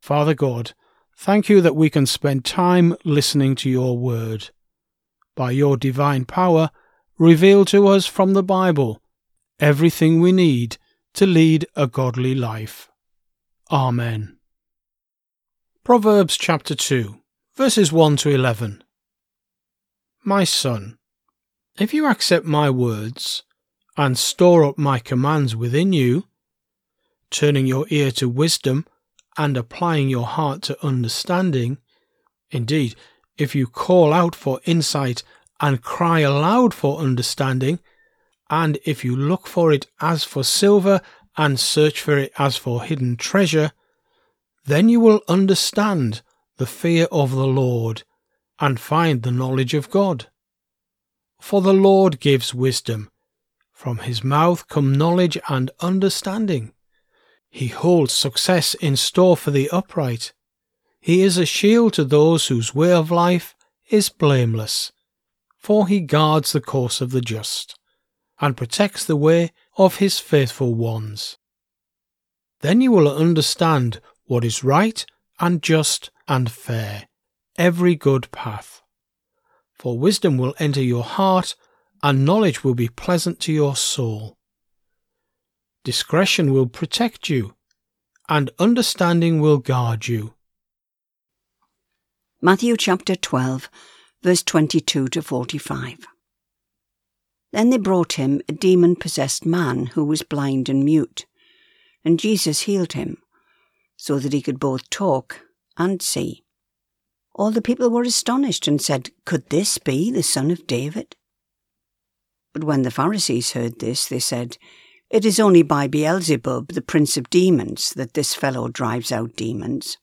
Father God, thank you that we can spend time listening to your word. By your divine power, reveal to us from the Bible everything we need to lead a godly life. Amen. Proverbs chapter 2, verses 1-11. My son, if you accept my words and store up my commands within you, turning your ear to wisdom and applying your heart to understanding, indeed, if you call out for insight and cry aloud for understanding, and if you look for it as for silver and search for it as for hidden treasure, then you will understand the fear of the Lord and find the knowledge of God. For the Lord gives wisdom. From his mouth come knowledge and understanding. He holds success in store for the upright. He is a shield to those whose way of life is blameless, for he guards the course of the just, and protects the way of his faithful ones. Then you will understand what is right and just and fair, every good path. For wisdom will enter your heart, and knowledge will be pleasant to your soul. Discretion will protect you, and understanding will guard you. Matthew chapter 12, verse 22-45. Then they brought him a demon-possessed man who was blind and mute, and Jesus healed him, so that he could both talk and see. All the people were astonished and said, "Could this be the son of David?" But when the Pharisees heard this, they said, "It is only by Beelzebub, the prince of demons, that this fellow drives out demons."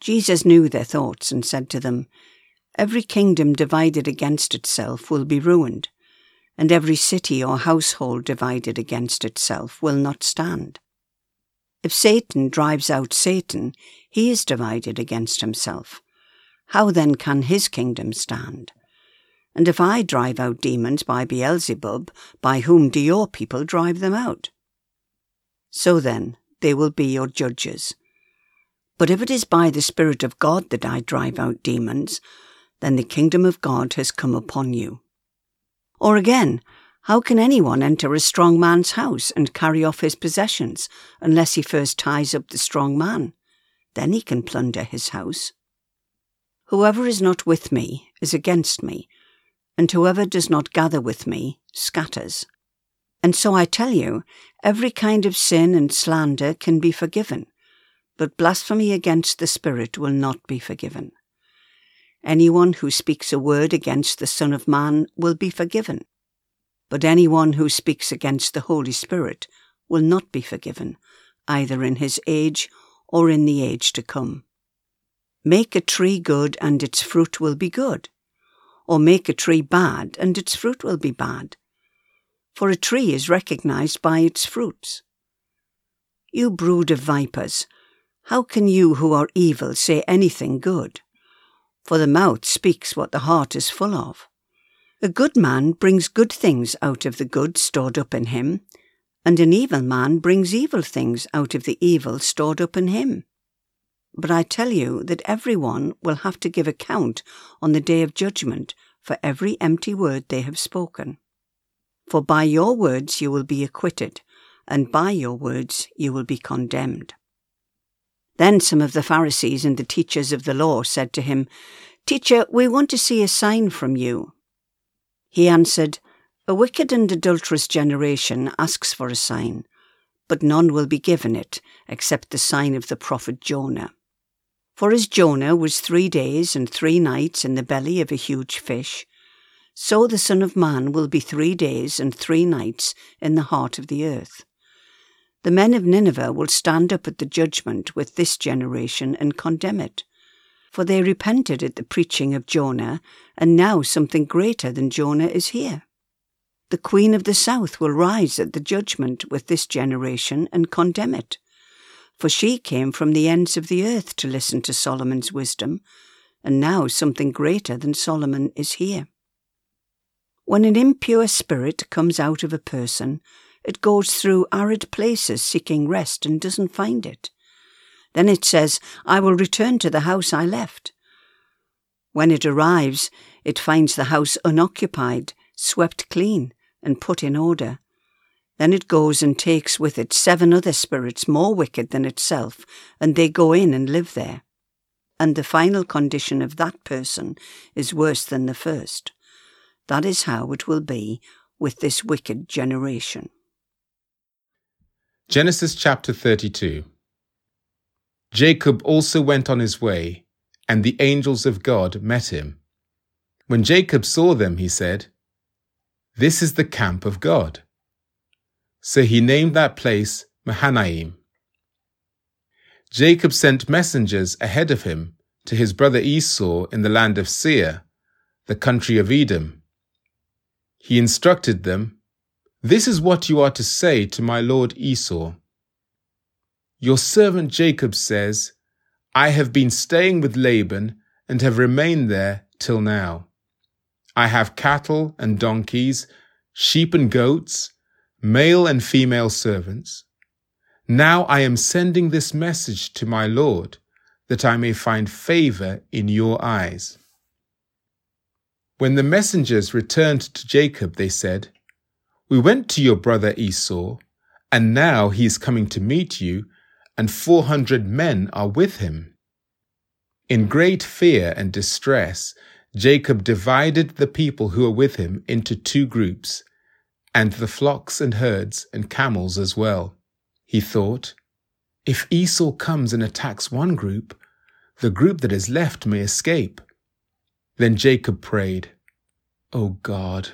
Jesus knew their thoughts and said to them, "Every kingdom divided against itself will be ruined, and every city or household divided against itself will not stand. If Satan drives out Satan, he is divided against himself. How then can his kingdom stand? And if I drive out demons by Beelzebub, by whom do your people drive them out? So then, they will be your judges. But if it is by the Spirit of God that I drive out demons, then the kingdom of God has come upon you. Or again, how can anyone enter a strong man's house and carry off his possessions, unless he first ties up the strong man? Then he can plunder his house. Whoever is not with me is against me, and whoever does not gather with me scatters. And so I tell you, every kind of sin and slander can be forgiven, but blasphemy against the Spirit will not be forgiven. Anyone who speaks a word against the Son of Man will be forgiven, but anyone who speaks against the Holy Spirit will not be forgiven, either in his age or in the age to come. Make a tree good and its fruit will be good, or make a tree bad, and its fruit will be bad. For a tree is recognized by its fruits. You brood of vipers, how can you who are evil say anything good? For the mouth speaks what the heart is full of. A good man brings good things out of the good stored up in him, and an evil man brings evil things out of the evil stored up in him. But I tell you that everyone will have to give account on the day of judgment for every empty word they have spoken. For by your words you will be acquitted, and by your words you will be condemned. Then some of the Pharisees and the teachers of the law said to him, Teacher, we want to see a sign from you. He answered, A wicked and adulterous generation asks for a sign, but none will be given it except the sign of the prophet Jonah. For as Jonah was 3 days and 3 nights in the belly of a huge fish, so the Son of Man will be 3 days and 3 nights in the heart of the earth. The men of Nineveh will stand up at the judgment with this generation and condemn it, for they repented at the preaching of Jonah, and now something greater than Jonah is here. The Queen of the South will rise at the judgment with this generation and condemn it, for she came from the ends of the earth to listen to Solomon's wisdom, and now something greater than Solomon is here. When an impure spirit comes out of a person, it goes through arid places seeking rest and doesn't find it. Then it says, I will return to the house I left. When it arrives, it finds the house unoccupied, swept clean and put in order. Then it goes and takes with it 7 other spirits more wicked than itself, and they go in and live there. And the final condition of that person is worse than the first. That is how it will be with this wicked generation. Genesis chapter 32. Jacob also went on his way, and the angels of God met him. When Jacob saw them, he said, This is the camp of God. So he named that place Mahanaim. Jacob sent messengers ahead of him to his brother Esau in the land of Seir, the country of Edom. He instructed them, This is what you are to say to my lord Esau. Your servant Jacob says, I have been staying with Laban and have remained there till now. I have cattle and donkeys, sheep and goats, male and female servants. Now I am sending this message to my lord, that I may find favor in your eyes. When the messengers returned to Jacob, they said, We went to your brother Esau, and now he is coming to meet you, and 400 men are with him. In great fear and distress, Jacob divided the people who were with him into 2 groups, and the flocks and herds and camels as well. He thought, If Esau comes and attacks one group, the group that is left may escape. Then Jacob prayed, O God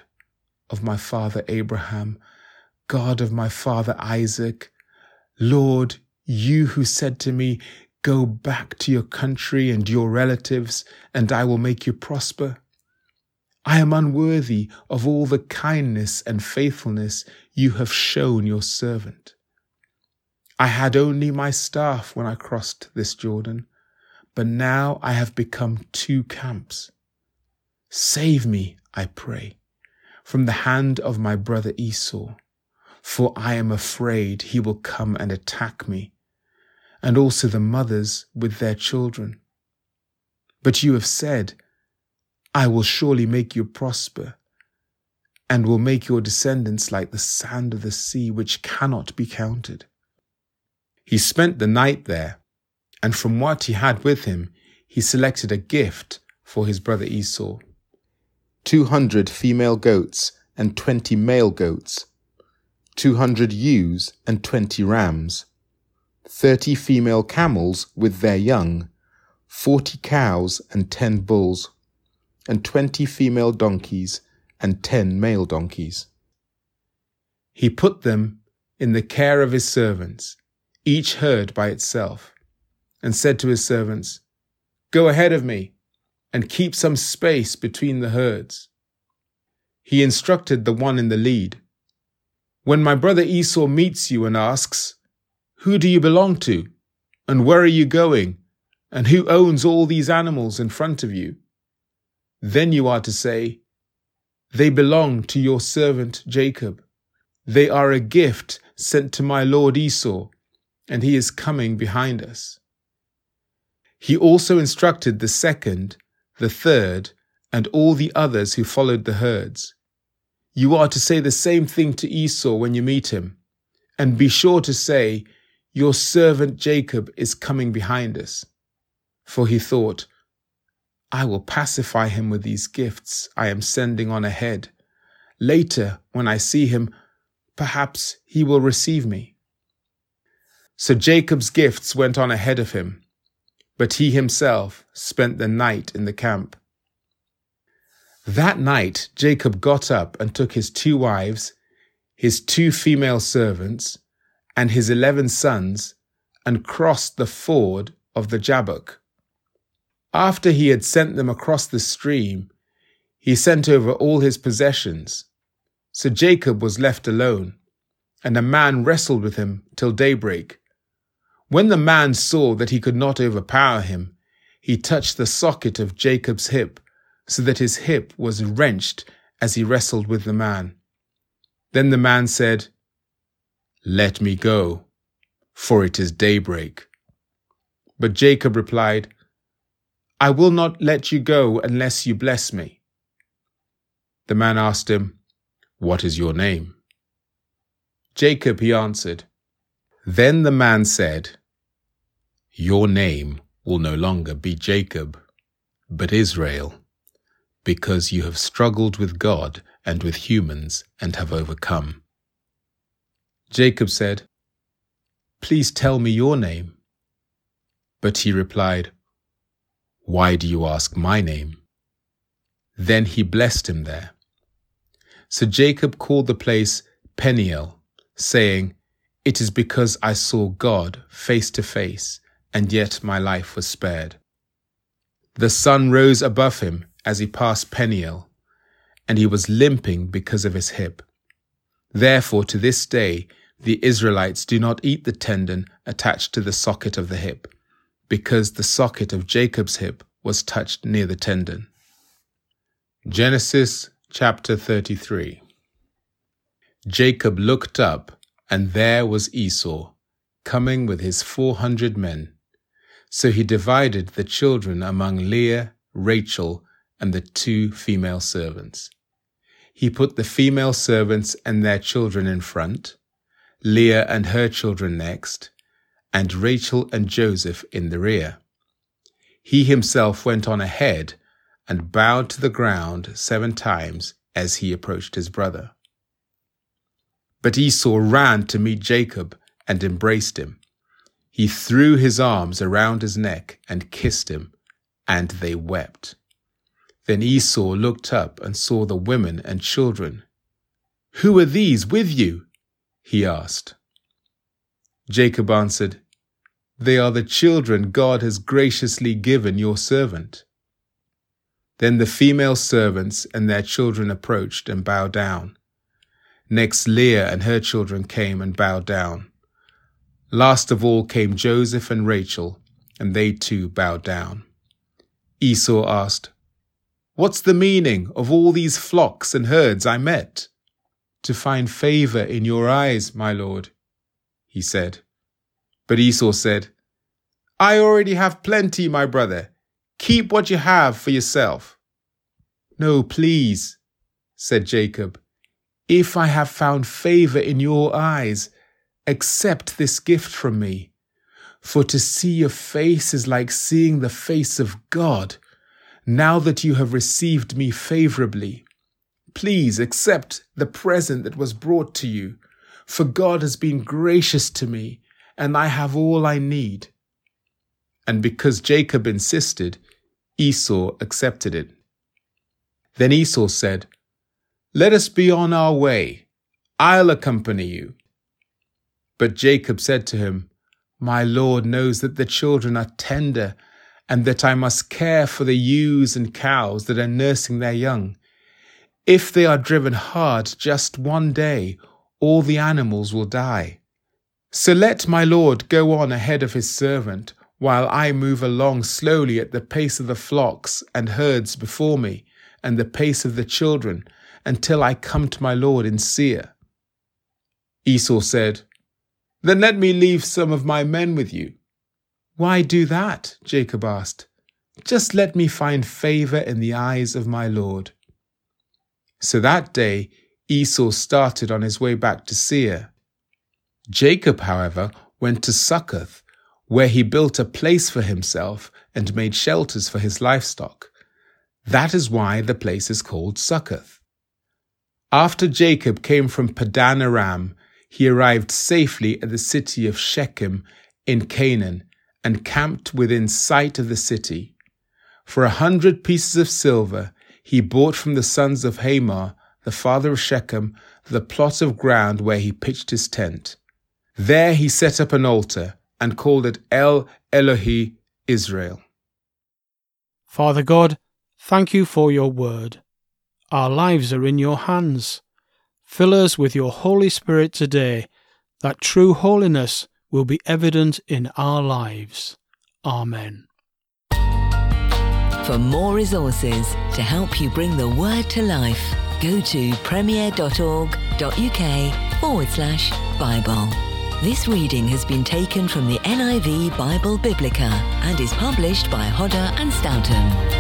of my father Abraham, God of my father Isaac, Lord, you who said to me, Go back to your country and your relatives, and I will make you prosper. I am unworthy of all the kindness and faithfulness you have shown your servant. I had only my staff when I crossed this Jordan, but now I have become 2 camps. Save me, I pray, from the hand of my brother Esau, for I am afraid he will come and attack me, and also the mothers with their children. But you have said, I will surely make you prosper, and will make your descendants like the sand of the sea, which cannot be counted. He spent the night there, and from what he had with him, he selected a gift for his brother Esau. 200 female goats and 20 male goats, 200 ewes and 20 rams, 30 female camels with their young, 40 cows and 10 bulls, and 20 female donkeys and 10 male donkeys. He put them in the care of his servants, each herd by itself, and said to his servants, Go ahead of me, and keep some space between the herds. He instructed the one in the lead, When my brother Esau meets you and asks, Who do you belong to, and where are you going, and who owns all these animals in front of you? Then you are to say, They belong to your servant Jacob. They are a gift sent to my lord Esau, and he is coming behind us. He also instructed the second, the third, and all the others who followed the herds. You are to say the same thing to Esau when you meet him, and be sure to say, your servant Jacob is coming behind us. For he thought, I will pacify him with these gifts I am sending on ahead. Later, when I see him, perhaps he will receive me. So Jacob's gifts went on ahead of him, but he himself spent the night in the camp. That night Jacob got up and took his 2 wives, his 2 female servants, and his 11 sons, and crossed the ford of the Jabbok. After he had sent them across the stream, he sent over all his possessions. So Jacob was left alone, and a man wrestled with him till daybreak. When the man saw that he could not overpower him, he touched the socket of Jacob's hip, so that his hip was wrenched as he wrestled with the man. Then the man said, Let me go, for it is daybreak. But Jacob replied, I will not let you go unless you bless me. The man asked him, What is your name? Jacob, he answered. Then the man said, Your name will no longer be Jacob, but Israel, because you have struggled with God and with humans and have overcome. Jacob said, Please tell me your name. But he replied, Why do you ask my name? Then he blessed him there. So Jacob called the place Peniel, saying, It is because I saw God face to face, and yet my life was spared. The sun rose above him as he passed Peniel, and he was limping because of his hip. Therefore, to this day, the Israelites do not eat the tendon attached to the socket of the hip, because the socket of Jacob's hip was touched near the tendon. Genesis chapter 33. Jacob looked up, and there was Esau, coming with his 400 men. So he divided the children among Leah, Rachel, and the 2 female servants. He put the female servants and their children in front, Leah and her children next, and Rachel and Joseph in the rear. He himself went on ahead and bowed to the ground 7 times as he approached his brother. But Esau ran to meet Jacob and embraced him. He threw his arms around his neck and kissed him, and they wept. Then Esau looked up and saw the women and children. Who are these with you? He asked. Jacob answered, They are the children God has graciously given your servant. Then the female servants and their children approached and bowed down. Next, Leah and her children came and bowed down. Last of all came Joseph and Rachel, and they too bowed down. Esau asked, What's the meaning of all these flocks and herds I met? To find favor in your eyes, my lord, he said. But Esau said, I already have plenty, my brother. Keep what you have for yourself. No, please, said Jacob. If I have found favor in your eyes, accept this gift from me. For to see your face is like seeing the face of God. Now that you have received me favorably, please accept the present that was brought to you. For God has been gracious to me, and I have all I need. And because Jacob insisted, Esau accepted it. Then Esau said, Let us be on our way. I'll accompany you. But Jacob said to him, My lord knows that the children are tender and that I must care for the ewes and cows that are nursing their young. If they are driven hard just one day, all the animals will die. So let my lord go on ahead of his servant while I move along slowly at the pace of the flocks and herds before me and the pace of the children, until I come to my lord in Seir. Esau said, Then let me leave some of my men with you. Why do that? Jacob asked. Just let me find favor in the eyes of my lord. So that day Esau started on his way back to Seir. Jacob, however, went to Succoth, where he built a place for himself and made shelters for his livestock. That is why the place is called Succoth. After Jacob came from Paddan Aram, he arrived safely at the city of Shechem in Canaan and camped within sight of the city. For 100 pieces of silver he bought from the sons of Hamor, the father of Shechem, the plot of ground where he pitched his tent. There he set up an altar and called it El Elohi Israel. Father God, thank you for your word. Our lives are in your hands. Fill us with your Holy Spirit today, that true holiness will be evident in our lives. Amen. For more resources to help you bring the word to life, go to premier.org.uk/Bible. This reading has been taken from the NIV Bible Biblica and is published by Hodder and Stoughton.